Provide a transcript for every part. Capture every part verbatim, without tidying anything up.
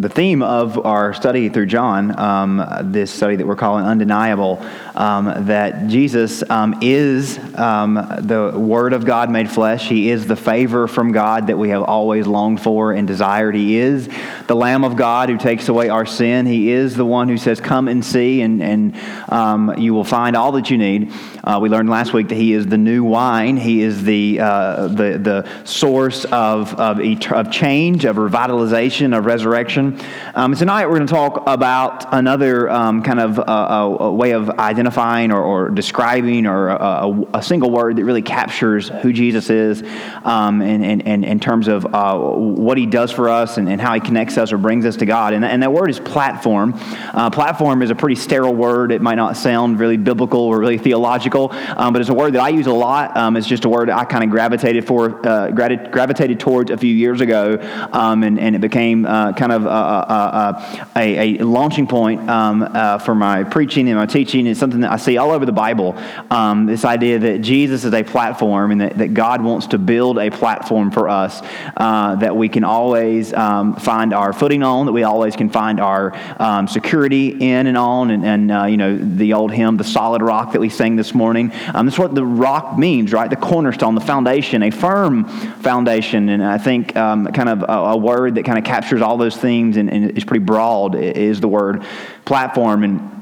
the theme of our study through John, um, this study that we're calling Undeniable, um, that Jesus um, is um, the Word of God made flesh. He is the favor from God that we have always longed for and desired. He is the Lamb of God who takes away our sin. He is the one who says, come and see, and, and um, you will find all that you need. Uh, we learned last week that He is the new wine. He is the uh, the the source of of, et- of change, of revitalization, of resurrection. Um, tonight we're going to talk about another um, kind of uh, a, a way of identifying or, or describing or a, a, a single word that really captures who Jesus is, um, and and and in terms of uh, what He does for us and, and how He connects us or brings us to God. And and that word is platform. Uh, platform is a pretty sterile word. It might not sound really biblical or really theological. Um, but it's a word that I use a lot. Um, it's just a word I kind of gravitated for, uh, gravi- gravitated towards a few years ago, um, and, and it became uh, kind of a, a, a, a launching point um, uh, for my preaching and my teaching. It's something that I see all over the Bible, um, this idea that Jesus is a platform and that, that God wants to build a platform for us uh, that we can always um, find our footing on, that we always can find our um, security in and on, and, and uh, you know, the old hymn, the solid rock that we sang this morning. Morning. Um, that's what the rock means, right? The cornerstone, the foundation, a firm foundation. And I think um, kind of a, a word that kind of captures all those themes and, and is pretty broad is the word platform. And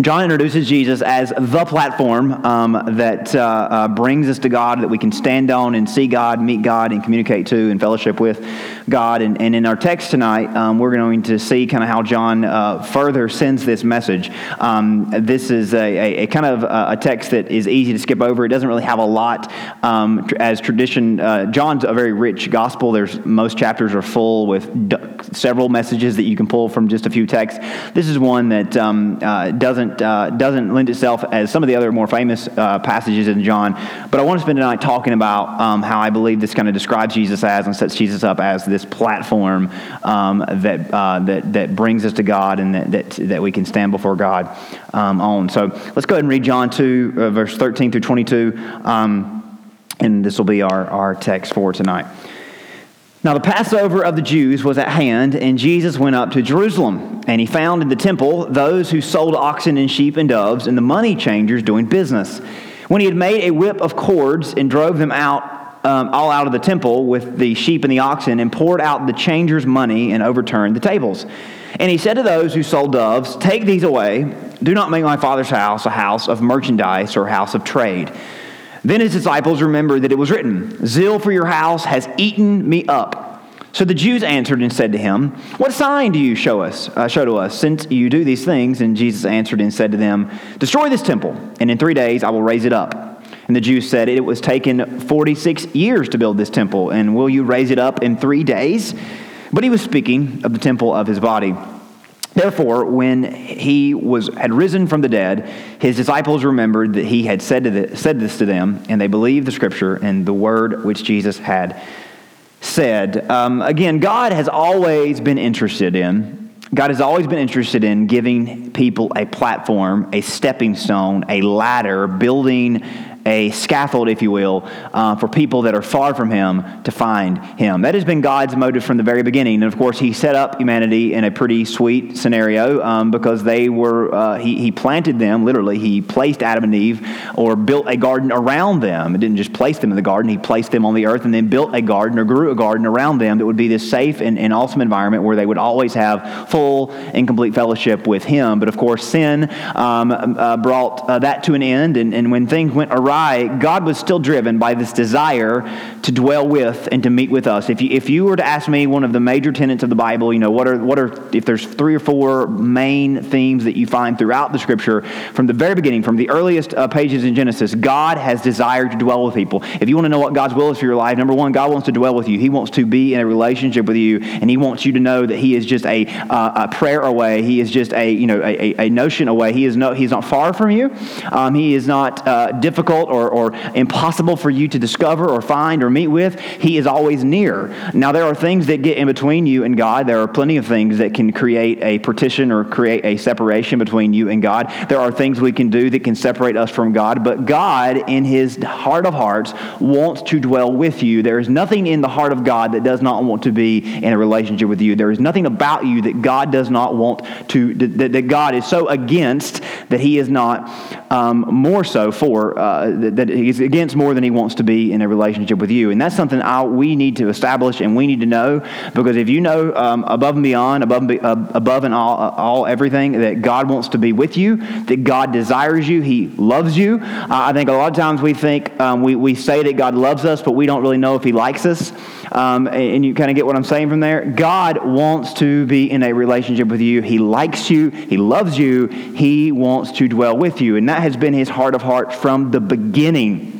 John introduces Jesus as the platform um, that uh, uh, brings us to God, that we can stand on and see God, meet God, and communicate to and fellowship with God. And, and in our text tonight, um, we're going to see kind of how John uh, further sends this message. Um, this is a, a, a kind of a text that is easy to skip over. It doesn't really have a lot um, as tradition. Uh, John's a very rich gospel. There's most chapters are full with d- several messages that you can pull from just a few texts. This is one that um, uh, doesn't Uh, doesn't lend itself as some of the other more famous uh, passages in John. But I want to spend tonight talking about um, how I believe this kind of describes Jesus as and sets Jesus up as this platform um, that uh, that that brings us to God and that that, that we can stand before God um, on. So let's go ahead and read John two, uh, verse thirteen through twenty-two, um, and this will be our, our text for tonight. Now the Passover of the Jews was at hand, and Jesus went up to Jerusalem. And he found in the temple those who sold oxen and sheep and doves and the money changers doing business. When he had made a whip of cords and drove them out, um, all out of the temple with the sheep and the oxen, and poured out the changers' money and overturned the tables. And he said to those who sold doves, "Take these away. Do not make my Father's house a house of merchandise or a house of trade." Then his disciples remembered that it was written, "Zeal for your house has eaten me up." So the Jews answered and said to him, "What sign do you show us? Uh, show to us, since you do these things?" And Jesus answered and said to them, "Destroy this temple, and in three days I will raise it up." And the Jews said, "It was taken forty-six years to build this temple, and will you raise it up in three days?" But he was speaking of the temple of his body. Therefore, when he was had risen from the dead, his disciples remembered that he had said, to the, said this to them, and they believed the Scripture and the word which Jesus had said. Um, again, God has always been interested in, God has always been interested in giving people a platform, a stepping stone, a ladder, building a scaffold, if you will, uh, for people that are far from Him to find Him. That has been God's motive from the very beginning. And of course, He set up humanity in a pretty sweet scenario um, because they were, uh, he, he planted them, literally. He placed Adam and Eve, or built a garden around them. It didn't just place them in the garden. He placed them on the earth and then built a garden or grew a garden around them that would be this safe and, and awesome environment where they would always have full and complete fellowship with Him. But of course, sin um, uh, brought uh, that to an end. And, and when things went awry, God was still driven by this desire to dwell with and to meet with us. If you, if you were to ask me one of the major tenets of the Bible, you know, what are, what are if there's three or four main themes that you find throughout the Scripture, from the very beginning, from the earliest uh, pages in Genesis, God has desired to dwell with people. If you want to know what God's will is for your life, number one, God wants to dwell with you. He wants to be in a relationship with you, and He wants you to know that He is just a, uh, a prayer away. He is just a, you know, a, a notion away. He is no, He's not far from you. Um, he is not uh, difficult difficult or, or impossible for you to discover or find or meet with, he is always near. Now, there are things that get in between you and God. There are plenty of things that can create a partition or create a separation between you and God. There are things we can do that can separate us from God, but God, in his heart of hearts, wants to dwell with you. There is nothing in the heart of God that does not want to be in a relationship with you. There is nothing about you that God does not want to, that, that God is so against that he is not um, more so for, uh, that, that he's against more than he wants to be in a relationship with you. And that's something I, we need to establish and we need to know, because if you know um, above and beyond, above and, be, uh, above and all, uh, all everything, that God wants to be with you, that God desires you, he loves you. Uh, I think a lot of times we think, um, we, we say that God loves us, but we don't really know if he likes us. Um, and you kind of get what I'm saying from there. God wants to be in a relationship with you. He likes you. He loves you. He wants to dwell with you. And that has been his heart of hearts from the beginning.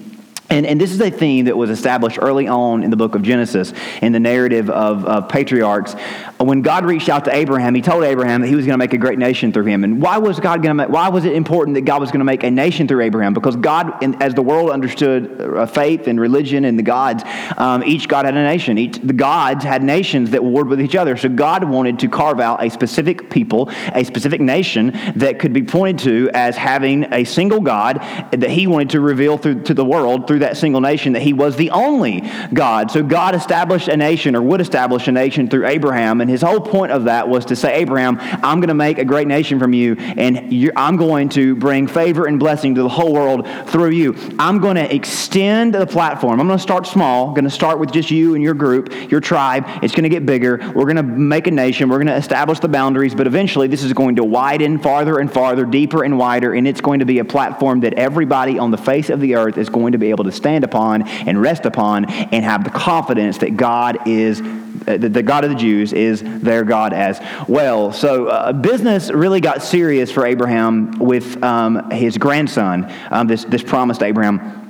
And and this is a theme that was established early on in the book of Genesis, in the narrative of, of patriarchs. When God reached out to Abraham, he told Abraham that he was going to make a great nation through him. And why was God going to make, why was it important that God was going to make a nation through Abraham? Because God, as the world understood faith and religion and the gods, um, each god had a nation. Each, the gods had nations that warred with each other. So God wanted to carve out a specific people, a specific nation that could be pointed to as having a single God that he wanted to reveal through to the world through that single nation that he was the only God. So God established a nation, or would establish a nation through Abraham, and his whole point of that was to say, Abraham, I'm going to make a great nation from you, and you're, I'm going to bring favor and blessing to the whole world through you. I'm going to extend the platform. I'm going to start small. I'm going to start with just you and your group, your tribe. It's going to get bigger. We're going to make a nation. We're going to establish the boundaries, but eventually this is going to widen farther and farther, deeper and wider, and it's going to be a platform that everybody on the face of the earth is going to be able to to stand upon and rest upon and have the confidence that God is, that the God of the Jews is their God as well. So uh, business really got serious for Abraham with um, his grandson, um, this, this promised Abraham,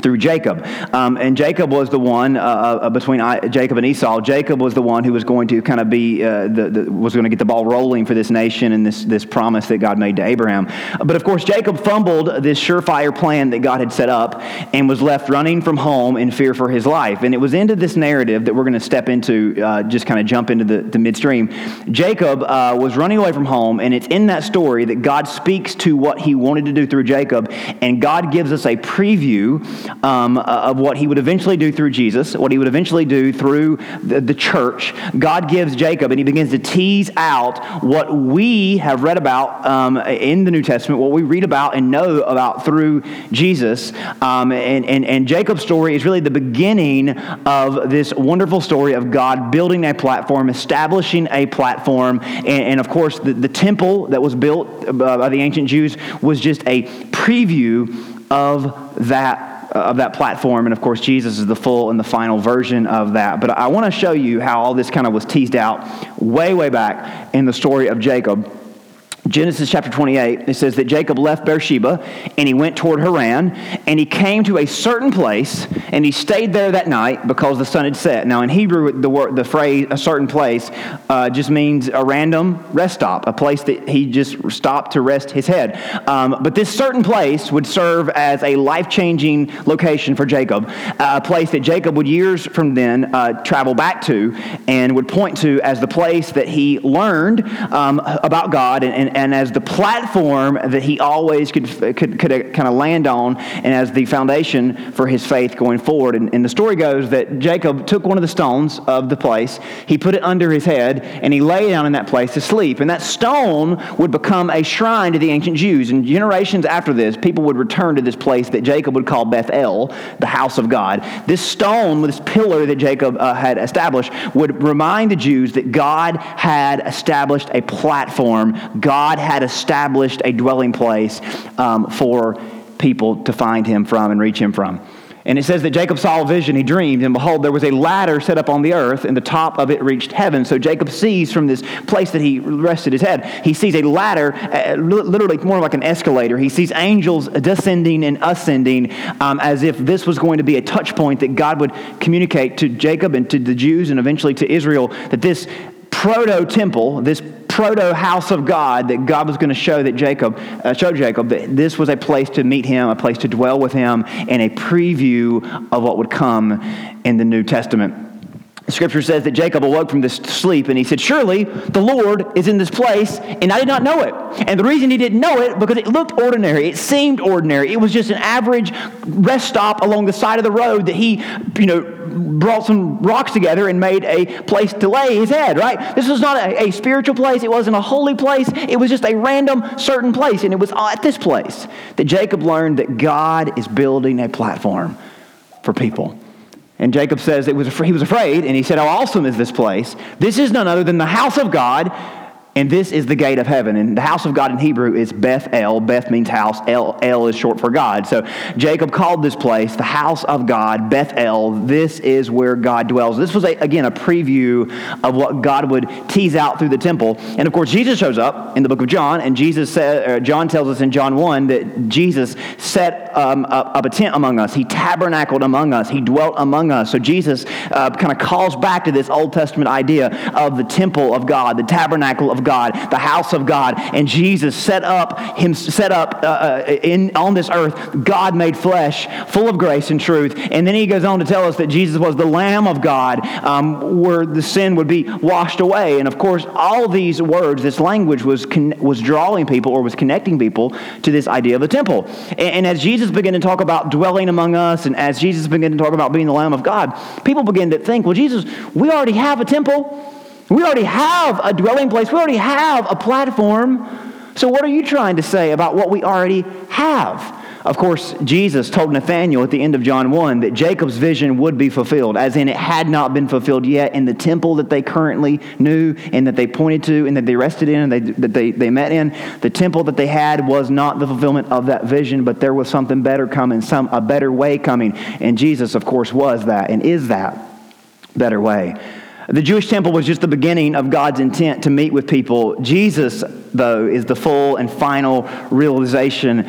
through Jacob. Um, and Jacob was the one, uh, uh, between I, Jacob and Esau, Jacob was the one who was going to kind of be, uh, the, the, was going to get the ball rolling for this nation and this, this promise that God made to Abraham. But of course, Jacob fumbled this surefire plan that God had set up and was left running from home in fear for his life. And it was into this narrative that we're going to step into, uh, just kind of jump into the, the midstream. Jacob uh, was running away from home, and it's in that story that God speaks to what he wanted to do through Jacob, and God gives us a preview Um, of what he would eventually do through Jesus, what he would eventually do through the, the church. God gives Jacob, and he begins to tease out what we have read about um, in the New Testament, what we read about and know about through Jesus. Um, and, and, and Jacob's story is really the beginning of this wonderful story of God building a platform, establishing a platform. And, and of course, the, the temple that was built by the ancient Jews was just a preview of that of that platform, and of course Jesus is the full and the final version of that. But I want to show you how all this kind of was teased out way, way back in the story of Jacob. Genesis chapter twenty-eight, it says that Jacob left Beersheba, and he went toward Haran, and he came to a certain place, and he stayed there that night because the sun had set. Now, in Hebrew, the word, the phrase "a certain place" uh, just means a random rest stop, a place that he just stopped to rest his head. Um, but this certain place would serve as a life-changing location for Jacob, a place that Jacob would years from then uh, travel back to and would point to as the place that he learned um, about God and, and And as the platform that he always could could, could kind of land on, and as the foundation for his faith going forward. And, and the story goes that Jacob took one of the stones of the place, he put it under his head, and he lay down in that place to sleep. And that stone would become a shrine to the ancient Jews. And generations after this, people would return to this place that Jacob would call Bethel, the house of God. This stone, this pillar that Jacob uh, had established, would remind the Jews that God had established a platform. God God had established a dwelling place um, for people to find him from and reach him from. And it says that Jacob saw a vision, he dreamed, and behold, there was a ladder set up on the earth, and the top of it reached heaven. So Jacob sees from this place that he rested his head, he sees a ladder, uh, literally more like an escalator. He sees angels descending and ascending um, as if this was going to be a touch point that God would communicate to Jacob and to the Jews and eventually to Israel, that this proto-temple, this proto house of God that God was going to show that Jacob, uh, show Jacob that this was a place to meet him, a place to dwell with him, and a preview of what would come in the New Testament. Scripture says that Jacob awoke from this sleep and he said, "Surely the Lord is in this place, and I did not know it." And the reason he didn't know it, because it looked ordinary. It seemed ordinary. It was just an average rest stop along the side of the road that he, you know, brought some rocks together and made a place to lay his head, right? This was not a, a spiritual place. It wasn't a holy place. It was just a random certain place. And it was at this place that Jacob learned that God is building a platform for people. And Jacob says it was he was afraid, and he said, "How awesome is this place? This is none other than the house of God, and this is the gate of heaven." And the house of God in Hebrew is Beth El. Beth means house. El, El is short for God. So Jacob called this place the house of God, Beth El. This is where God dwells. This was, a, again, a preview of what God would tease out through the temple. And, of course, Jesus shows up in the book of John, and Jesus said, or John tells us in John one that Jesus set Um, up, up a tent among us. He tabernacled among us. He dwelt among us. So Jesus uh, kind of calls back to this Old Testament idea of the temple of God, the tabernacle of God, the house of God, and Jesus set up him set up uh, in on this earth, God made flesh, full of grace and truth. And then he goes on to tell us that Jesus was the Lamb of God, um, where the sin would be washed away. And of course, all these words, this language was con- was drawing people or was connecting people to this idea of the temple. And, and as Jesus Jesus began to talk about dwelling among us, and as Jesus began to talk about being the Lamb of God, people began to think, well, Jesus, we already have a temple. We already have a dwelling place. We already have a platform. So what are you trying to say about what we already have? Of course, Jesus told Nathanael at the end of John one that Jacob's vision would be fulfilled, as in it had not been fulfilled yet, and the temple that they currently knew and that they pointed to and that they rested in and they, that they, they met in, the temple that they had was not the fulfillment of that vision, but there was something better coming, some a better way coming. And Jesus, of course, was that and is that better way. The Jewish temple was just the beginning of God's intent to meet with people. Jesus, though, is the full and final realization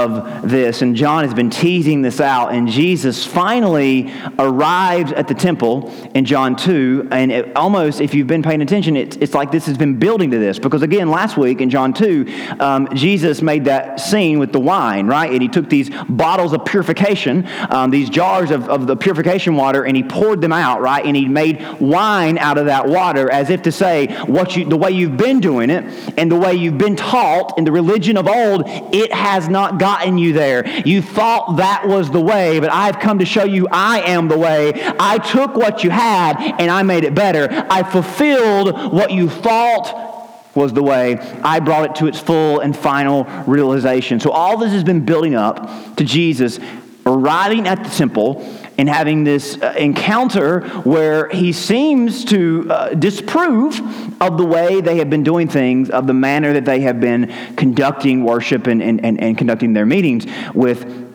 of this. And John has been teasing this out. And Jesus finally arrives at the temple in John two. And it, almost, if you've been paying attention, it's, it's like this has been building to this. Because again, last week in John two, um, Jesus made that scene with the wine, right? And he took these bottles of purification, um, these jars of, of the purification water, and he poured them out, right? And he made wine out of that water, as if to say, what you, the way you've been doing it and the way you've been taught in the religion of old, it has not gotten you there. You thought that was the way, but I've come to show you I am the way. I took what you had and I made it better. I fulfilled what you thought was the way. I brought it to its full and final realization. So all this has been building up to Jesus arriving at the temple and having this encounter where he seems to uh, disprove of the way they have been doing things, of the manner that they have been conducting worship and, and, and, and conducting their meetings with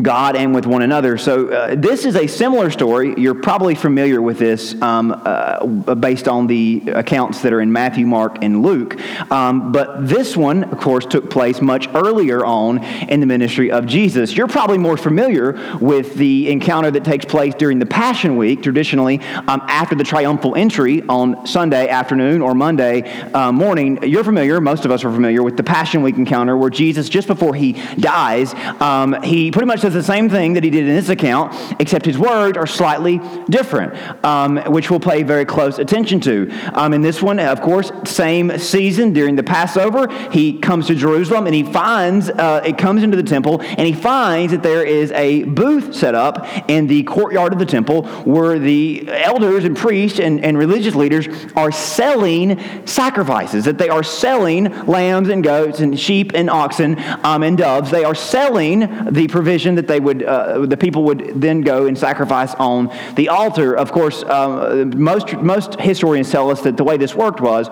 God and with one another. So uh, this is a similar story. You're probably familiar with this um, uh, based on the accounts that are in Matthew, Mark, and Luke. Um, but this one, of course, took place much earlier on in the ministry of Jesus. You're probably more familiar with the encounter that takes place during the Passion Week, traditionally um, after the triumphal entry on Sunday afternoon or Monday uh, morning. You're familiar, most of us are familiar with the Passion Week encounter where Jesus, just before he dies, um, he pretty much says the same thing that he did in this account, except his words are slightly different, um, which we'll pay very close attention to. Um, in this one, of course, same season during the Passover, he comes to Jerusalem and he finds, uh, it comes into the temple and he finds that there is a booth set up in the courtyard of the temple where the elders and priests and, and religious leaders are selling sacrifices, that they are selling lambs and goats and sheep and oxen um, and doves. They are selling the provision that they would, uh, the people would then go and sacrifice on the altar. Of course, uh, most most historians tell us that the way this worked was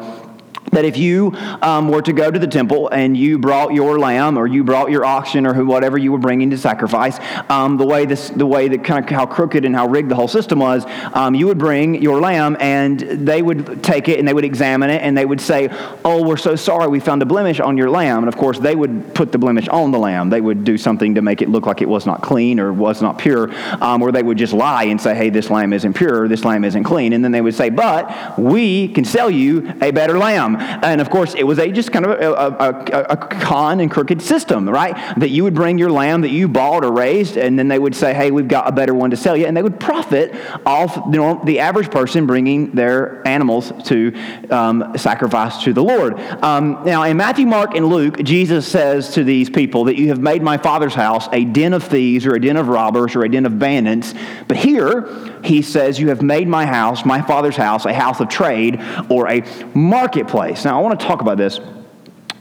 that if you um, were to go to the temple and you brought your lamb or you brought your oxen or who, whatever you were bringing to sacrifice, um, the way this, the way that kind of how crooked and how rigged the whole system was, um, you would bring your lamb and they would take it and they would examine it and they would say, "Oh, we're so sorry, we found a blemish on your lamb." And of course, they would put the blemish on the lamb. They would do something to make it look like it was not clean or was not pure, um, or they would just lie and say, "Hey, this lamb isn't pure, or this lamb isn't clean." And then they would say, "But we can sell you a better lamb." and of course it was a just kind of a, a, a con and crooked system, right? That you would bring your lamb that you bought or raised, and then they would say, hey, we've got a better one to sell you, and they would profit off the, norm, the average person bringing their animals to um, sacrifice to the Lord. Um, now, in Matthew, Mark, and Luke, Jesus says to these people that you have made my Father's house a den of thieves or a den of robbers or a den of bandits, but here he says you have made my house, my Father's house, a house of trade or a marketplace. Now, I want to talk about this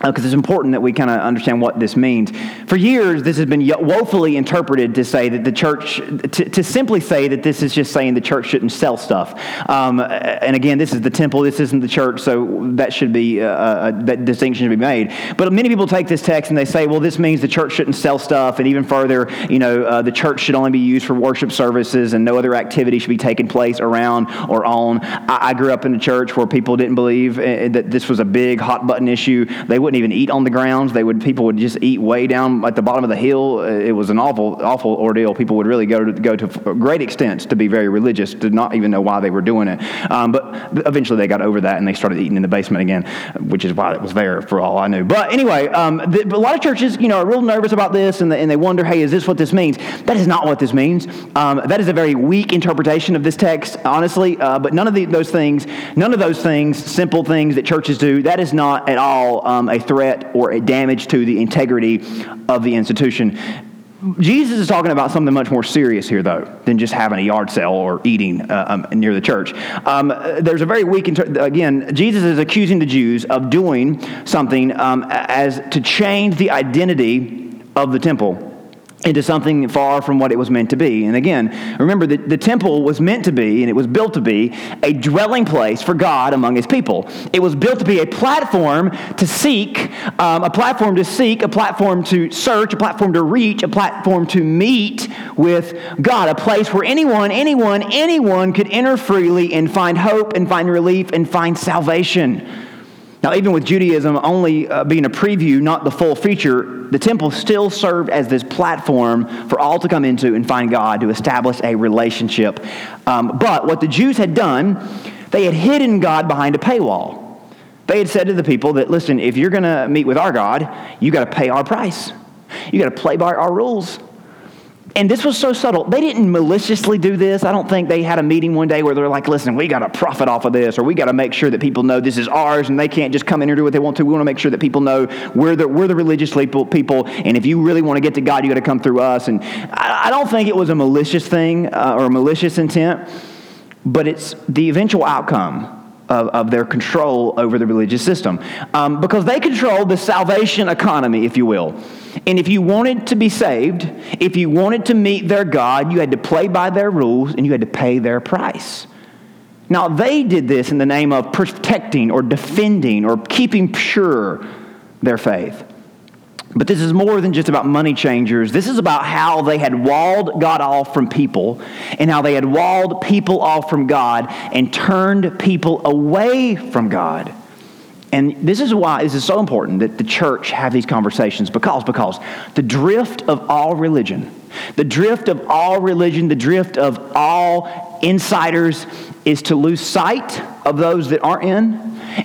because uh, it's important that we kind of understand what this means. For years, this has been woefully interpreted to say that the church, to, to simply say that this is just saying the church shouldn't sell stuff. Um, and again, this is the temple, this isn't the church, so that should be, uh, that distinction should be made. But many people take this text and they say, well, this means the church shouldn't sell stuff, and even further, you know, uh, the church should only be used for worship services and no other activity should be taking place around or on. I, I grew up in a church where people didn't believe that this was a big hot button issue. They wouldn't even eat on the grounds. They would people would just eat way down at the bottom of the hill. It was an awful, awful ordeal. People would really go to go to great extents to be very religious, to not even know why they were doing it. Um, but eventually they got over that and they started eating in the basement again, which is why it was there for all I knew. But anyway, um, the, but a lot of churches, you know, are real nervous about this and, the, and they wonder, hey, is this what this means? That is not what this means. Um, that is a very weak interpretation of this text, honestly. Uh, but none of the, those things, none of those things, simple things that churches do, that is not at all um, a threat or a damage to the integrity of the institution. Jesus is talking about something much more serious here, though, than just having a yard sale or eating uh, um, near the church. Um, there's a very weak, inter- again, Jesus is accusing the Jews of doing something um, as to change the identity of the temple into something far from what it was meant to be. And again, remember that the temple was meant to be, and it was built to be, a dwelling place for God among his people. It was built to be a platform to seek, um, a platform to seek, a platform to search, a platform to reach, a platform to meet with God, a place where anyone, anyone, anyone could enter freely and find hope and find relief and find salvation. Now, even with Judaism only uh, being a preview, not the full feature, the temple still served as this platform for all to come into and find God, to establish a relationship. Um, but what the Jews had done, they had hidden God behind a paywall. They had said to the people that, listen, if you're going to meet with our God, you got to pay our price. You got to play by our rules. And this was so subtle. They didn't maliciously do this. I don't think they had a meeting one day where they're like, listen, we got to profit off of this, or we got to make sure that people know this is ours and they can't just come in and do what they want to. We want to make sure that people know we're the, we're the religious people, and if you really want to get to God, you got to come through us. And I, I don't think it was a malicious thing uh, or a malicious intent, but it's the eventual outcome Of, of their control over the religious system. Um, because they controlled the salvation economy, if you will. And if you wanted to be saved, if you wanted to meet their God, you had to play by their rules and you had to pay their price. Now, they did this in the name of protecting or defending or keeping pure their faith. But this is more than just about money changers. This is about how they had walled God off from people and how they had walled people off from God and turned people away from God. And this is why this is so important that the church have these conversations because, because the drift of all religion, the drift of all religion, the drift of all insiders is to lose sight of those that aren't in,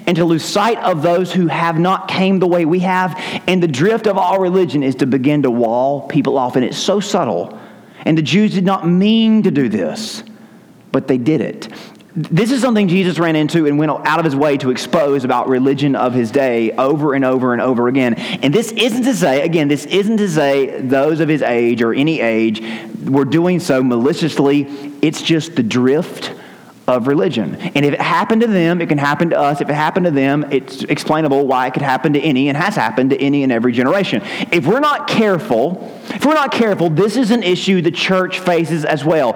and to lose sight of those who have not came the way we have. And the drift of all religion is to begin to wall people off. And it's so subtle. And the Jews did not mean to do this, but they did it. This is something Jesus ran into and went out of his way to expose about religion of his day over and over and over again. And this isn't to say, again, this isn't to say those of his age or any age were doing so maliciously. It's just the drift of religion. And if it happened to them, it can happen to us. If it happened to them, it's explainable why it could happen to any and has happened to any and every generation. If we're not careful, if we're not careful, this is an issue the church faces as well.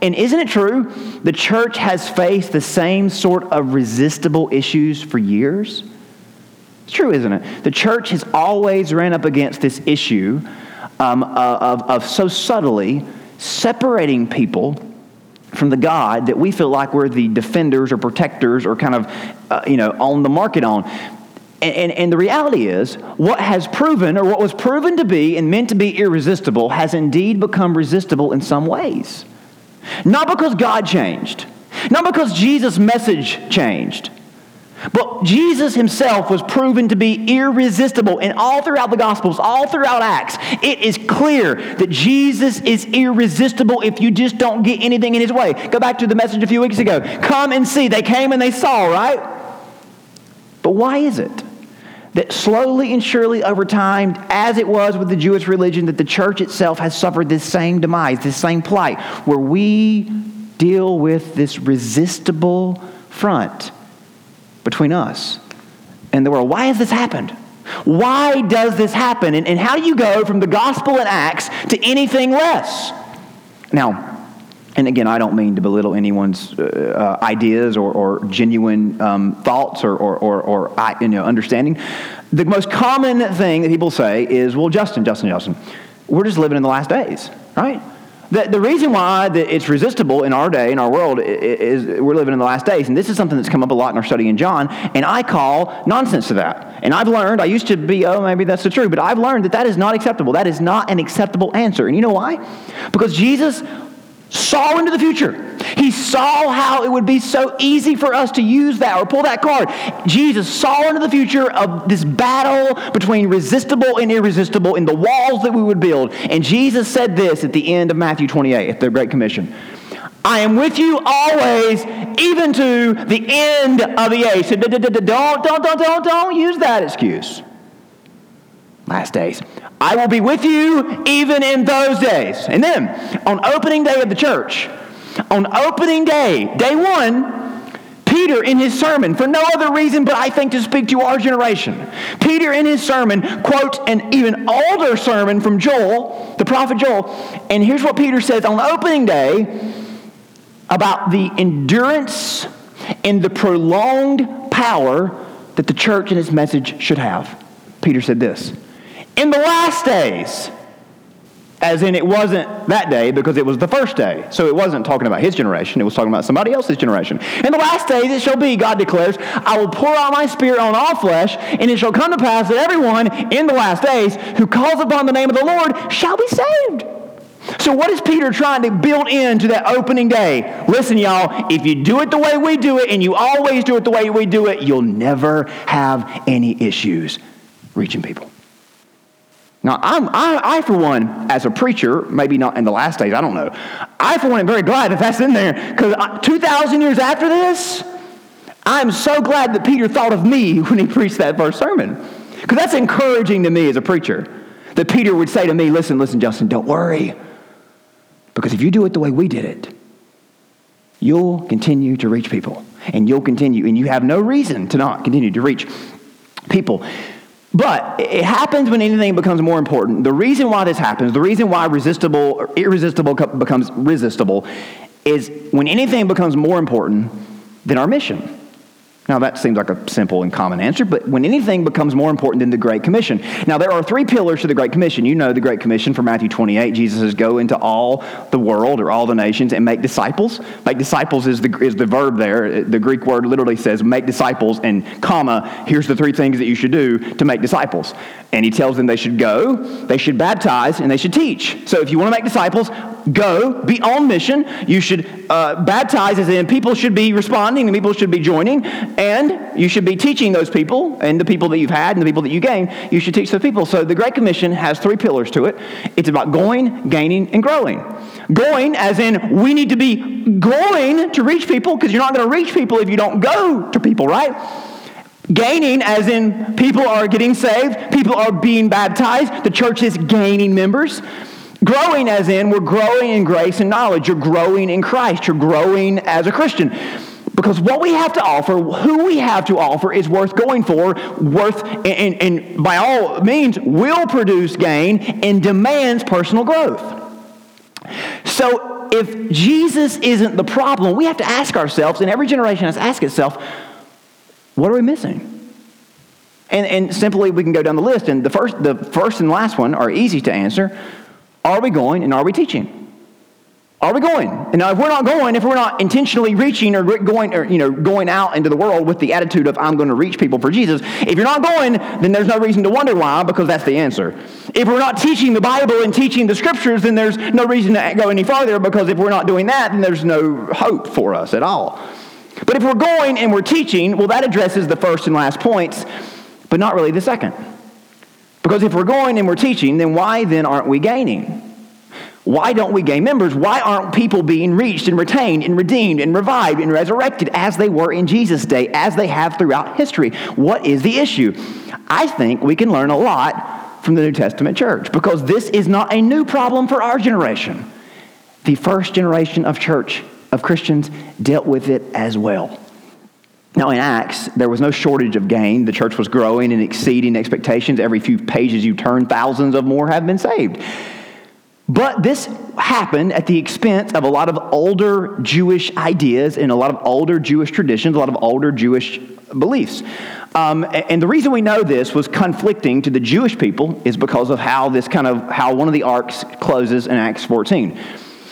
And isn't it true? The church has faced the same sort of resistible issues for years. It's true, isn't it? The church has always ran up against this issue um, of, of so subtly separating people from the God that we feel like we're the defenders or protectors or kind of, uh, you know, on the market on. And, and, and the reality is what has proven or what was proven to be and meant to be irresistible has indeed become resistible in some ways. Not because God changed. Not because Jesus' message changed. But Jesus himself was proven to be irresistible. And all throughout the Gospels, all throughout Acts, it is clear that Jesus is irresistible if you just don't get anything in his way. Go back to the message a few weeks ago. Come and see. They came and they saw, right? But why is it that slowly and surely over time, as it was with the Jewish religion, that the church itself has suffered this same demise, this same plight, where we deal with this resistible front between us and the world? Why has this happened? Why does this happen? And, and how do you go from the gospel in Acts to anything less? Now, and again, I don't mean to belittle anyone's uh, uh, ideas or, or genuine um, thoughts or, or, or, or I, you know, understanding. The most common thing that people say is, well, Justin, Justin, Justin, we're just living in the last days, right? The, the reason why the, it's resistible in our day, in our world, is, is we're living in the last days. And this is something that's come up a lot in our study in John, and I call nonsense to that. And I've learned, I used to be, oh, maybe that's the truth, but I've learned that that is not acceptable. That is not an acceptable answer. And you know why? Because Jesus saw into the future. He saw how it would be so easy for us to use that or pull that card. Jesus saw into the future of this battle between resistible and irresistible in the walls that we would build. And Jesus said this at the end of Matthew twenty-eight, at the Great Commission. I am with you always, even to the end of the age. So don't, don't, don't, don't, don't use that excuse. Last days. I will be with you even in those days. And then, on opening day of the church, on opening day, day one, Peter in his sermon, for no other reason but I think to speak to our generation, Peter in his sermon quotes an even older sermon from Joel, the prophet Joel, and here's what Peter says on opening day about the endurance and the prolonged power that the church and its message should have. Peter said this, in the last days, as in it wasn't that day because it was the first day. So it wasn't talking about his generation. It was talking about somebody else's generation. In the last days it shall be, God declares, I will pour out my spirit on all flesh, and it shall come to pass that everyone in the last days who calls upon the name of the Lord shall be saved. So what is Peter trying to build into that opening day? Listen, y'all, if you do it the way we do it, and you always do it the way we do it, you'll never have any issues reaching people. Now, I'm, I, I, for one, as a preacher, maybe not in the last days, I don't know. I, for one, am very glad that that's in there, because two thousand years after this, I'm so glad that Peter thought of me when he preached that first sermon, because that's encouraging to me as a preacher, that Peter would say to me, listen, listen, Justin, don't worry, because if you do it the way we did it, you'll continue to reach people, and you'll continue, and you have no reason to not continue to reach people. But it happens when anything becomes more important. The reason why this happens, the reason why resistible or irresistible becomes resistible is when anything becomes more important than our mission. Now, that seems like a simple and common answer, but when anything becomes more important than the Great Commission. Now, there are three pillars to the Great Commission. You know the Great Commission from Matthew twenty-eight. Jesus says, go into all the world or all the nations and make disciples. Make disciples is the is the verb there. The Greek word literally says make disciples and comma, here's the three things that you should do to make disciples. And he tells them they should go, they should baptize, and they should teach. So if you want to make disciples, go, be on mission. You should uh, baptize as in people should be responding and people should be joining. And you should be teaching those people, and the people that you've had and the people that you gain, you should teach those people. So the Great Commission has three pillars to it. It's about going, gaining, and growing. Going, as in we need to be going to reach people, because you're not going to reach people if you don't go to people, right? Gaining, as in people are getting saved, people are being baptized, the church is gaining members. Growing, as in we're growing in grace and knowledge. You're growing in Christ. You're growing as a Christian. Because what we have to offer, who we have to offer, is worth going for, worth, and, and by all means, will produce gain and demands personal growth. So if Jesus isn't the problem, we have to ask ourselves, and every generation has to ask itself, what are we missing? And and simply we can go down the list, and the first, the first and last one are easy to answer. Are we going and are we teaching? Are we going? And now, if we're not going, if we're not intentionally reaching or going, or you know, going out into the world with the attitude of I'm going to reach people for Jesus, if you're not going, then there's no reason to wonder why, because that's the answer. If we're not teaching the Bible and teaching the Scriptures, then there's no reason to go any farther, because if we're not doing that, then there's no hope for us at all. But if we're going and we're teaching, well, that addresses the first and last points, but not really the second. Because if we're going and we're teaching, then why then aren't we gaining? Why don't we gain members? Why aren't people being reached and retained and redeemed and revived and resurrected as they were in Jesus' day, as they have throughout history? What is the issue? I think we can learn a lot from the New Testament church, because this is not a new problem for our generation. The first generation of church, of Christians, dealt with it as well. Now in Acts, there was no shortage of gain. The church was growing and exceeding expectations. Every few pages you turn, thousands of more have been saved. But this happened at the expense of a lot of older Jewish ideas and a lot of older Jewish traditions, a lot of older Jewish beliefs. Um, and the reason we know this was conflicting to the Jewish people is because of how this kind of, how one of the arcs closes in Acts fourteen.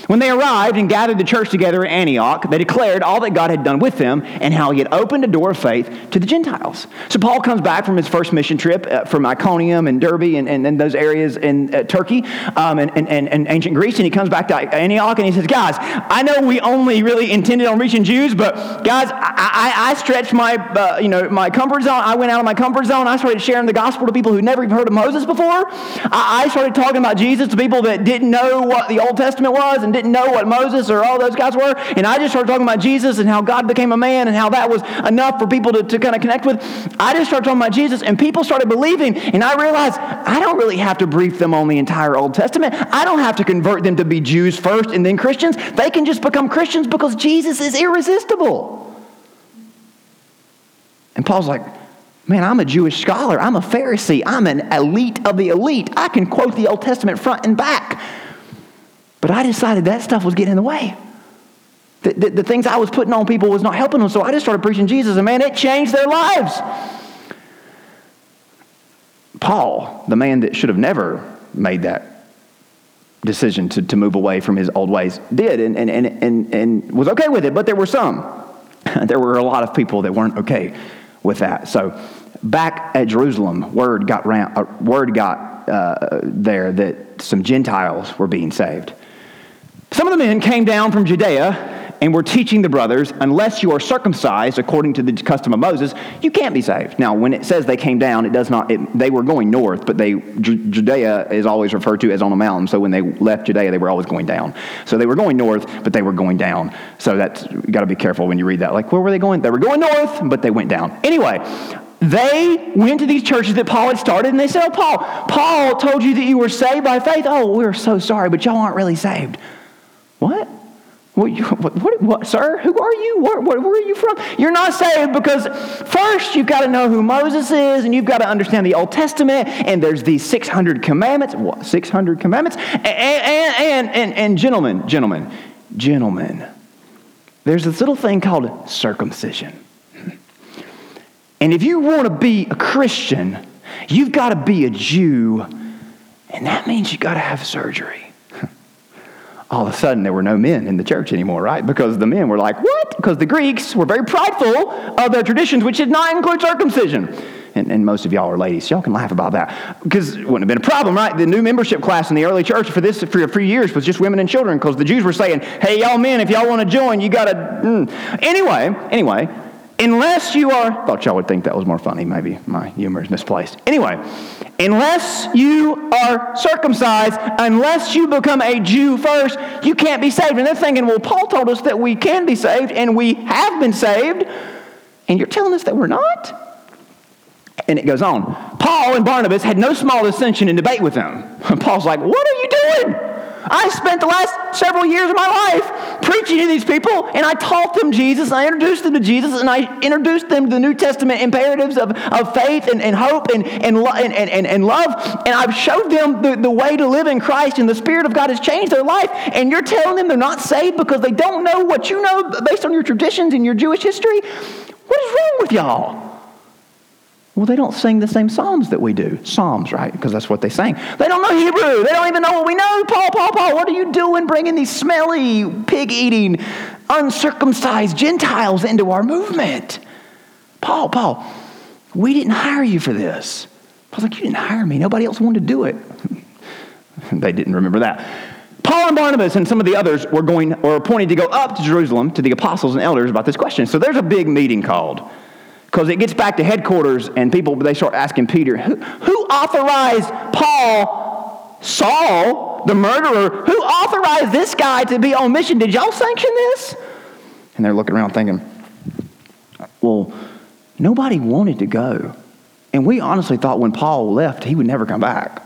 When they arrived and gathered the church together at Antioch, they declared all that God had done with them and how he had opened a door of faith to the Gentiles. So Paul comes back from his first mission trip uh, from Iconium and Derbe and, and, and those areas in uh, Turkey um, and, and, and ancient Greece, and he comes back to Antioch and he says, guys, I know we only really intended on reaching Jews, but guys, I, I, I stretched my uh, you know my comfort zone. I went out of my comfort zone. I started sharing the gospel to people who never even heard of Moses before. I, I started talking about Jesus to people that didn't know what the Old Testament was and didn't know what Moses or all those guys were, and I just started talking about Jesus and how God became a man and how that was enough for people to, to kind of connect with. I just started talking about Jesus, and people started believing, and I realized I don't really have to brief them on the entire Old Testament. I don't have to convert them to be Jews first and then Christians. They can just become Christians because Jesus is irresistible. And Paul's like, man, I'm a Jewish scholar. I'm a Pharisee. I'm an elite of the elite. I can quote the Old Testament front and back. But I decided that stuff was getting in the way. The, the, the things I was putting on people was not helping them, so I just started preaching Jesus, and man, it changed their lives. Paul, the man that should have never made that decision to, to move away from his old ways, did and, and, and, and, and was okay with it, but there were some. There were a lot of people that weren't okay with that. So back at Jerusalem, word got, ran, word got uh, there that some Gentiles were being saved. Some of the men came down from Judea and were teaching the brothers, unless you are circumcised according to the custom of Moses, you can't be saved. Now, when it says they came down, it does not, it, they were going north, but they Ju- Judea is always referred to as on a mountain. So when they left Judea, they were always going down. So they were going north, but they were going down. So that's, you got to be careful when you read that. Like, where were they going? They were going north, but they went down. Anyway, they went to these churches that Paul had started, and they said, oh, Paul, Paul told you that you were saved by faith. Oh, we're so sorry, but y'all aren't really saved. What? What, you, what, what, what, sir? Who are you? Where, where, where are you from? You're not saved because first you've got to know who Moses is, and you've got to understand the Old Testament, and there's these six hundred commandments. What, six hundred commandments? And, and, and, and, and gentlemen, gentlemen, gentlemen, there's this little thing called circumcision. And if you want to be a Christian, you've got to be a Jew, and that means you've got to have surgery. All of a sudden, there were no men in the church anymore, right? Because the men were like, what? Because the Greeks were very prideful of their traditions, which did not include circumcision. And, and most of y'all are ladies, so y'all can laugh about that. Because it wouldn't have been a problem, right? The new membership class in the early church for this for a few years was just women and children, because the Jews were saying, hey, y'all men, if y'all want to join, you got to... Mm. Anyway, anyway, unless you are... thought y'all would think that was more funny. Maybe my humor is misplaced. Anyway... unless you are circumcised, unless you become a Jew first, you can't be saved. And they're thinking, well, Paul told us that we can be saved, and we have been saved, and you're telling us that we're not? And it goes on. Paul and Barnabas had no small dissension and debate with them. And Paul's like, what are you doing? I spent the last several years of my life preaching to these people, and I taught them Jesus, and I introduced them to Jesus, and I introduced them to the New Testament imperatives of, of faith and, and hope and, and, lo- and, and, and love, and I've showed them the, the way to live in Christ, and the Spirit of God has changed their life, and you're telling them they're not saved because they don't know what you know based on your traditions and your Jewish history? What is wrong with y'all? Well, they don't sing the same psalms that we do. Psalms, right? Because that's what they sang. They don't know Hebrew. They don't even know what we know. Paul, Paul, Paul, what are you doing bringing these smelly, pig-eating, uncircumcised Gentiles into our movement? Paul, Paul, we didn't hire you for this. Paul's like, you didn't hire me. Nobody else wanted to do it. They didn't remember that. Paul and Barnabas and some of the others were going or appointed to go up to Jerusalem to the apostles and elders about this question. So there's a big meeting called, because it gets back to headquarters and people, they start asking Peter, who, who authorized Paul, Saul, the murderer, who authorized this guy to be on mission? Did y'all sanction this? And they're looking around thinking, well, nobody wanted to go. And we honestly thought when Paul left, he would never come back.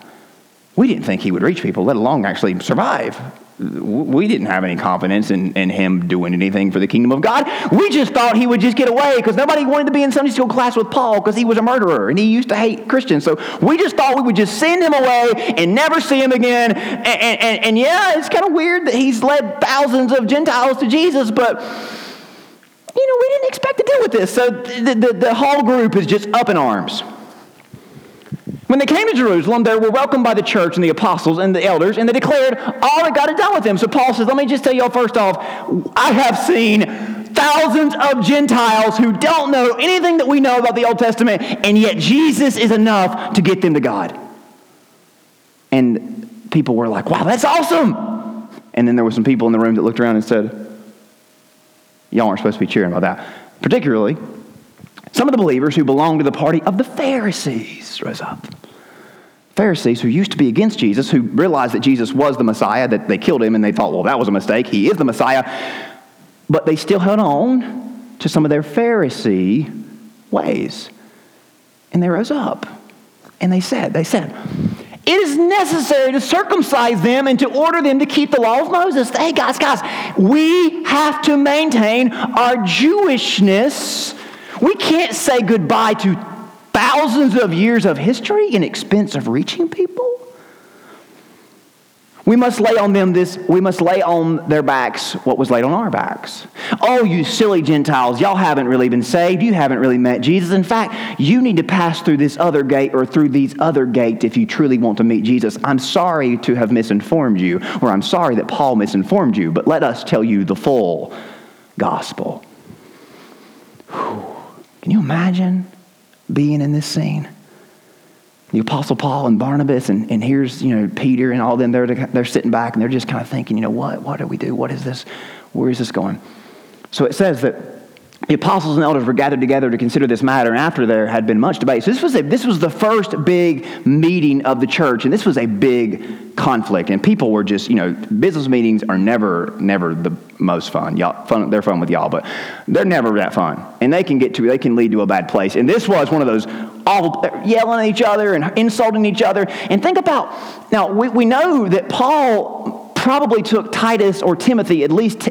We didn't think he would reach people, let alone actually survive. We didn't have any confidence in, in him doing anything for the kingdom of God. We just thought he would just get away because nobody wanted to be in Sunday school class with Paul because he was a murderer and he used to hate Christians. So we just thought we would just send him away and never see him again. And, and, and, and yeah, it's kind of weird that he's led thousands of Gentiles to Jesus, but you know, we didn't expect to deal with this. So the, the, the whole group is just up in arms. When they came to Jerusalem, they were welcomed by the church and the apostles and the elders, and they declared all that God had done with them. So Paul says, let me just tell y'all first off, I have seen thousands of Gentiles who don't know anything that we know about the Old Testament, and yet Jesus is enough to get them to God. And people were like, wow, that's awesome. And then there were some people in the room that looked around and said, y'all aren't supposed to be cheering about that. Particularly, some of the believers who belonged to the party of the Pharisees rose up. Pharisees who used to be against Jesus, who realized that Jesus was the Messiah, that they killed him, and they thought, well, that was a mistake. He is the Messiah. But they still held on to some of their Pharisee ways. And they rose up. And they said, they said, it is necessary to circumcise them and to order them to keep the law of Moses. Hey, guys, guys, we have to maintain our Jewishness. We can't say goodbye to thousands of years of history in expense of reaching people. We must lay on them this, we must lay on their backs what was laid on our backs. Oh, you silly Gentiles, y'all haven't really been saved. You haven't really met Jesus. In fact, you need to pass through this other gate or through these other gates if you truly want to meet Jesus. I'm sorry to have misinformed you, or I'm sorry that Paul misinformed you, but let us tell you the full gospel. Whew. Can you imagine being in this scene? The Apostle Paul and Barnabas, and, and here's, you know, Peter and all them, they're, they're sitting back and they're just kind of thinking, you know, what? What do we do? What is this? Where is this going? So it says that the apostles and elders were gathered together to consider this matter, and after there had been much debate. So this was a, this was the first big meeting of the church, and this was a big conflict. And people were just, you know, business meetings are never, never the most fun. Y'all, fun, they're fun with y'all, but they're never that fun. And they can get to, they can lead to a bad place. And this was one of those, all yelling at each other and insulting each other. And think about, now we, we know that Paul probably took Titus or Timothy at least,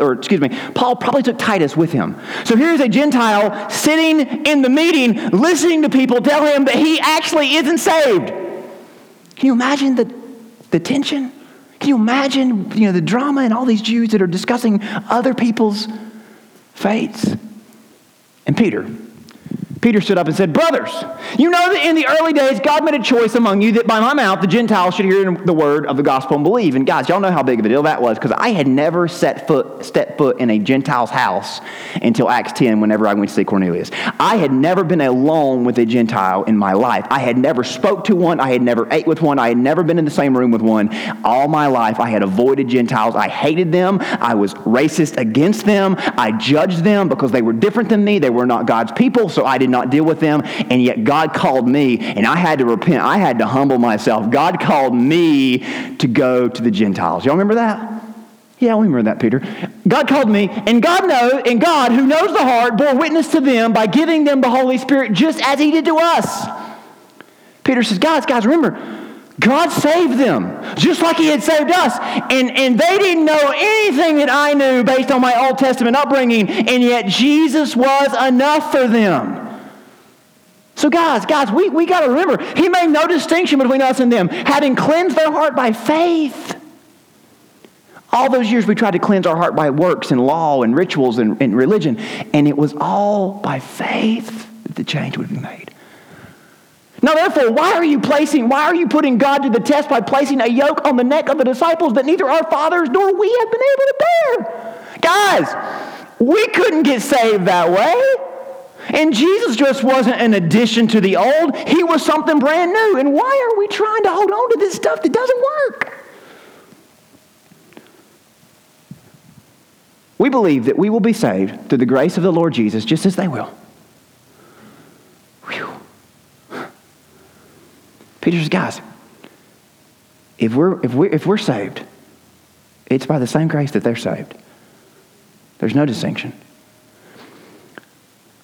or excuse me, Paul probably took Titus with him. So here's a Gentile sitting in the meeting, listening to people tell him that he actually isn't saved. Can you imagine the, the tension? Can you imagine, you know, the drama and all these Jews that are discussing other people's faiths? And Peter, Peter stood up and said, brothers, you know that in the early days, God made a choice among you that by my mouth, the Gentiles should hear the word of the gospel and believe. And guys, y'all know how big of a deal that was, because I had never set foot, stepped foot in a Gentile's house until Acts ten, whenever I went to see Cornelius. I had never been alone with a Gentile in my life. I had never spoke to one. I had never ate with one. I had never been in the same room with one. All my life, I had avoided Gentiles. I hated them. I was racist against them. I judged them because they were different than me. They were not God's people, so I didn't not deal with them, and yet God called me, and I had to repent. I had to humble myself. God called me to go to the Gentiles. Y'all remember that? Yeah, we remember that, Peter. God called me, and God know, and God, who knows the heart, bore witness to them by giving them the Holy Spirit just as he did to us. Peter says, guys, guys, remember, God saved them just like he had saved us. And, and they didn't know anything that I knew based on my Old Testament upbringing, and yet Jesus was enough for them. So guys, guys, we, we got to remember, he made no distinction between us and them, having cleansed their heart by faith. All those years we tried to cleanse our heart by works and law and rituals and, and religion, and it was all by faith that the change would be made. Now therefore, why are you placing, why are you putting God to the test by placing a yoke on the neck of the disciples that neither our fathers nor we have been able to bear? Guys, we couldn't get saved that way. And Jesus just wasn't an addition to the old. He was something brand new. And why are we trying to hold on to this stuff that doesn't work? We believe that we will be saved through the grace of the Lord Jesus, just as they will. Whew. Peter says, guys, if we're, if, we're, if we're saved, it's by the same grace that they're saved. There's no distinction.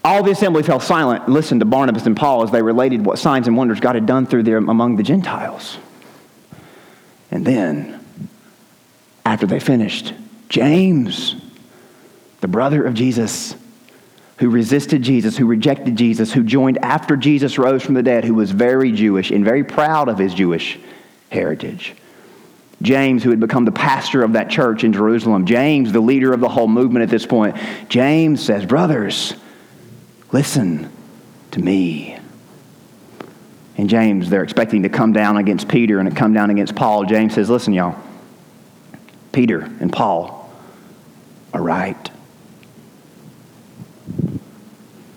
All the assembly fell silent and listened to Barnabas and Paul as they related what signs and wonders God had done through them among the Gentiles. And then, after they finished, James, the brother of Jesus, who resisted Jesus, who rejected Jesus, who joined after Jesus rose from the dead, who was very Jewish and very proud of his Jewish heritage. James, who had become the pastor of that church in Jerusalem. James, the leader of the whole movement at this point. James says, brothers, listen to me. And James, they're expecting to come down against Peter and to come down against Paul. James says, listen, y'all, Peter and Paul are right.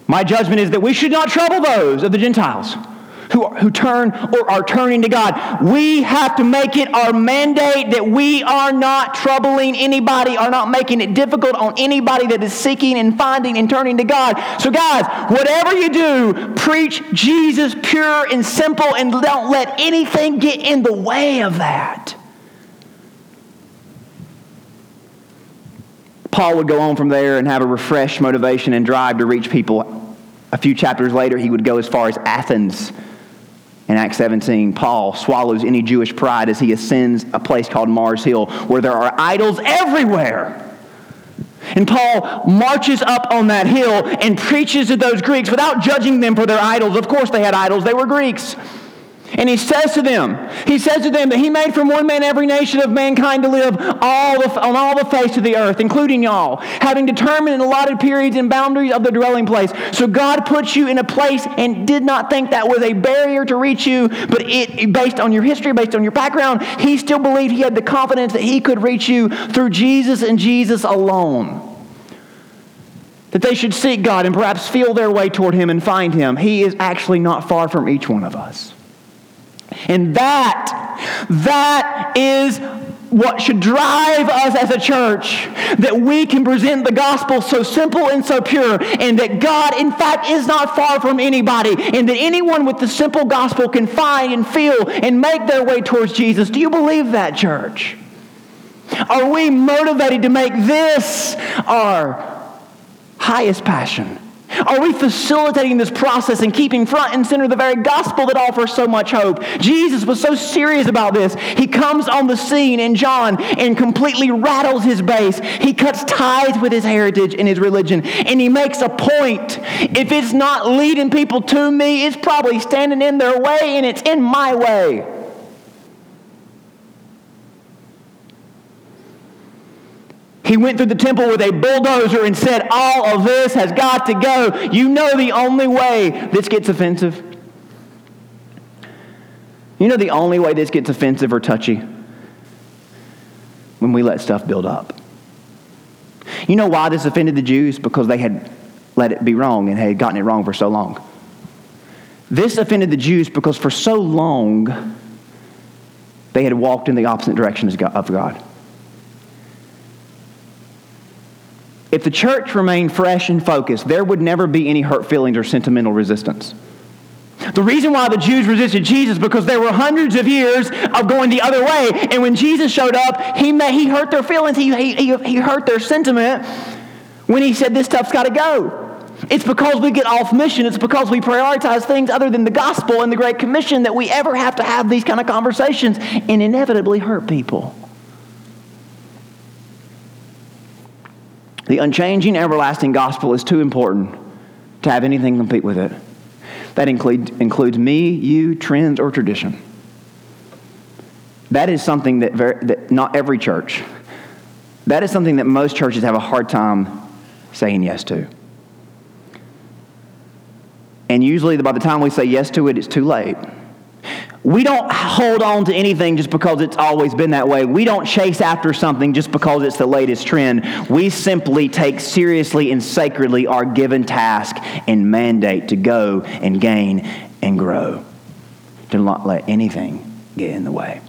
My judgment is that we should not trouble those of the Gentiles who are, who turn or are turning to God. We have to make it our mandate that we are not troubling anybody, are not making it difficult on anybody that is seeking and finding and turning to God. So guys, whatever you do, preach Jesus pure and simple, and don't let anything get in the way of that. Paul would go on from there and have a refreshed motivation and drive to reach people. A few chapters later, he would go as far as Athens. In Acts seventeen, Paul swallows any Jewish pride as he ascends a place called Mars Hill, where there are idols everywhere. And Paul marches up on that hill and preaches to those Greeks without judging them for their idols. Of course they had idols. They were Greeks. And he says to them, he says to them that he made from one man every nation of mankind to live all the, on all the face of the earth, including y'all, having determined and allotted periods and boundaries of the dwelling place. So God put you in a place and did not think that was a barrier to reach you, but it, based on your history, based on your background, he still believed he had the confidence that he could reach you through Jesus and Jesus alone. That they should seek God and perhaps feel their way toward him and find him. He is actually not far from each one of us. And that, that is what should drive us as a church, that we can present the gospel so simple and so pure, and that God, in fact, is not far from anybody, and that anyone with the simple gospel can find and feel and make their way towards Jesus. Do you believe that, church? Are we motivated to make this our highest passion? Are we facilitating this process and keeping front and center the very gospel that offers so much hope? Jesus was so serious about this. He comes on the scene in John and completely rattles his base. He cuts ties with his heritage and his religion. And he makes a point. If it's not leading people to me, it's probably standing in their way, and it's in my way. He went through the temple with a bulldozer and said, all of this has got to go. You know the only way this gets offensive. You know the only way this gets offensive or touchy? When we let stuff build up. You know why this offended the Jews? Because they had let it be wrong and had gotten it wrong for so long. This offended the Jews because for so long they had walked in the opposite direction of God. If the church remained fresh and focused, there would never be any hurt feelings or sentimental resistance. The reason why the Jews resisted Jesus is because there were hundreds of years of going the other way. And when Jesus showed up, he met, he hurt their feelings. He, he, he hurt their sentiment when he said, this stuff's got to go. It's because we get off mission. It's because we prioritize things other than the gospel and the Great Commission that we ever have to have these kind of conversations and inevitably hurt people. The unchanging, everlasting gospel is too important to have anything compete with it. That includes, includes me, you, trends, or tradition. That is something that, very, that not every church, that is something that most churches have a hard time saying yes to. And usually by the time we say yes to it, it's too late. We don't hold on to anything just because it's always been that way. We don't chase after something just because it's the latest trend. We simply take seriously and sacredly our given task and mandate to go and gain and grow. To not let anything get in the way.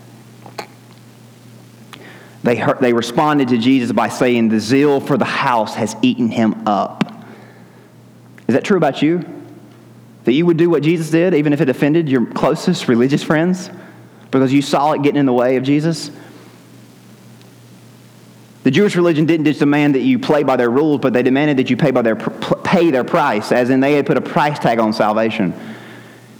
They heard, they responded to Jesus by saying, the zeal for the house has eaten him up. Is that true about you? That you would do what Jesus did, even if it offended your closest religious friends, because you saw it getting in the way of Jesus? The Jewish religion didn't just demand that you play by their rules, but they demanded that you pay by their pay their price, as in they had put a price tag on salvation.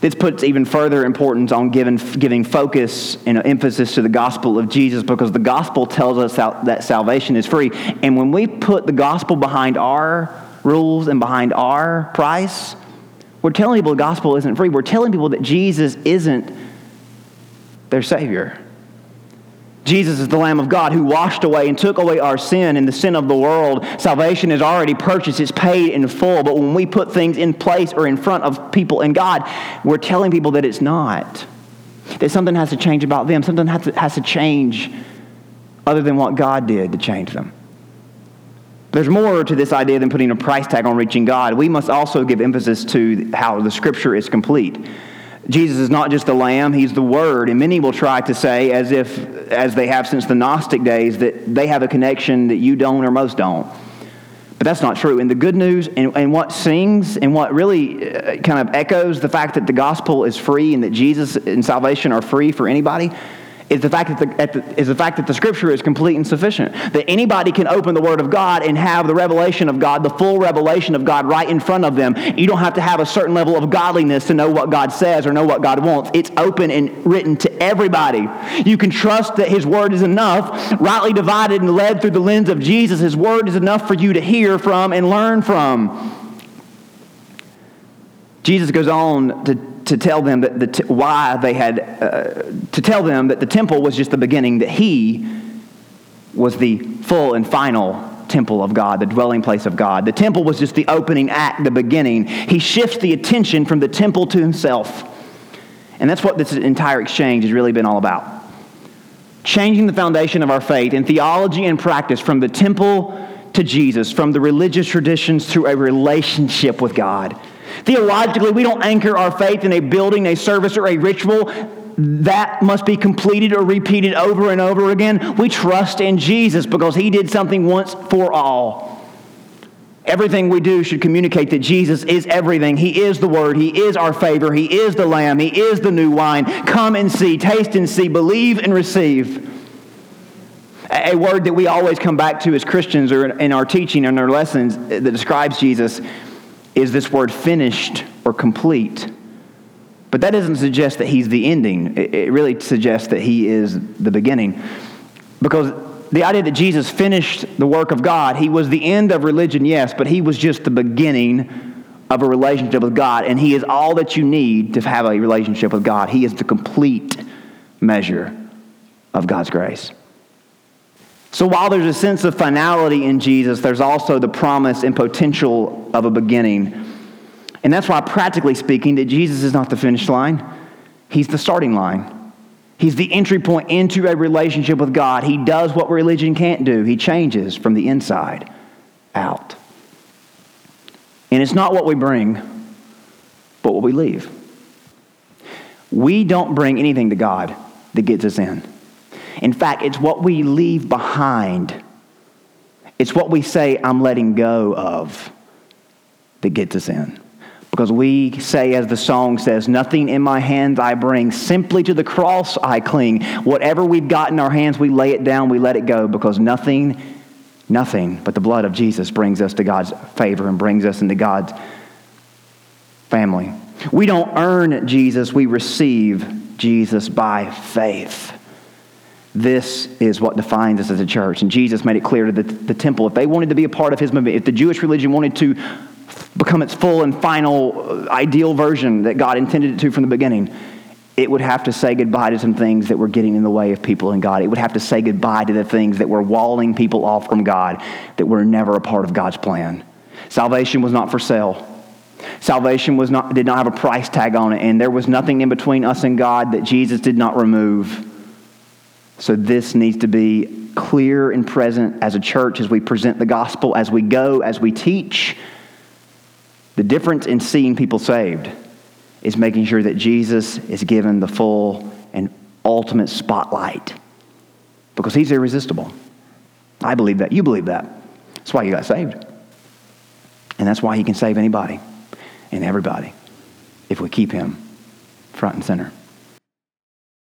This puts even further importance on giving, giving focus and emphasis to the gospel of Jesus, because the gospel tells us that salvation is free. And when we put the gospel behind our rules and behind our price, we're telling people the gospel isn't free. We're telling people that Jesus isn't their Savior. Jesus is the Lamb of God who washed away and took away our sin and the sin of the world. Salvation is already purchased. It's paid in full. But when we put things in place or in front of people and God, we're telling people that it's not. That something has to change about them. Something has to, has to change other than what God did to change them. There's more to this idea than putting a price tag on reaching God. We must also give emphasis to how the Scripture is complete. Jesus is not just the Lamb, he's the Word. And many will try to say, as if, as they have since the Gnostic days, that they have a connection that you don't or most don't. But that's not true. And the good news and, and what sings and what really kind of echoes the fact that the gospel is free and that Jesus and salvation are free for anybody is the fact that the, is the fact that the Scripture is complete and sufficient. That anybody can open the Word of God and have the revelation of God, the full revelation of God right in front of them. You don't have to have a certain level of godliness to know what God says or know what God wants. It's open and written to everybody. You can trust that His Word is enough, rightly divided and led through the lens of Jesus. His Word is enough for you to hear from and learn from. Jesus goes on to to tell them that the t- why they had uh, to tell them that the temple was just the beginning, that he was the full and final temple of God, the dwelling place of God. The temple was just the opening act, the beginning. He shifts the attention from the temple to himself. And that's what this entire exchange has really been all about. Changing the foundation of our faith in theology and practice from the temple to Jesus, from the religious traditions to a relationship with God. Theologically, we don't anchor our faith in a building, a service, or a ritual that must be completed or repeated over and over again. We trust in Jesus because he did something once for all. Everything we do should communicate that Jesus is everything. He is the Word. He is our favor. He is the Lamb. He is the new wine. Come and see, taste and see, believe and receive. A word that we always come back to as Christians or in our teaching and our lessons that describes Jesus is this word finished or complete. But that doesn't suggest that he's the ending. It really suggests that he is the beginning. Because the idea that Jesus finished the work of God, he was the end of religion, yes, but he was just the beginning of a relationship with God. And he is all that you need to have a relationship with God. He is the complete measure of God's grace. So while there's a sense of finality in Jesus, there's also the promise and potential of a beginning. And that's why, practically speaking, that Jesus is not the finish line. He's the starting line. He's the entry point into a relationship with God. He does what religion can't do. He changes from the inside out. And it's not what we bring, but what we leave. We don't bring anything to God that gets us in. In fact, it's what we leave behind. It's what we say, I'm letting go of, that gets us in. Because we say, as the song says, nothing in my hands I bring, simply to the cross I cling. Whatever we've got in our hands, we lay it down, we let it go, because nothing, nothing but the blood of Jesus brings us to God's favor and brings us into God's family. We don't earn Jesus, we receive Jesus by faith. This is what defines us as a church. And Jesus made it clear to the, the temple, if they wanted to be a part of his movement, if the Jewish religion wanted to become its full and final ideal version that God intended it to from the beginning, it would have to say goodbye to some things that were getting in the way of people and God. It would have to say goodbye to the things that were walling people off from God, that were never a part of God's plan. Salvation was not for sale. Salvation was not did not have a price tag on it, and there was nothing in between us and God that Jesus did not remove. So this needs to be clear and present as a church, as we present the gospel, as we go, as we teach. The difference in seeing people saved is making sure that Jesus is given the full and ultimate spotlight. because he's irresistible. I believe that. You believe that. That's why you got saved. And that's why he can save anybody and everybody if we keep him front and center.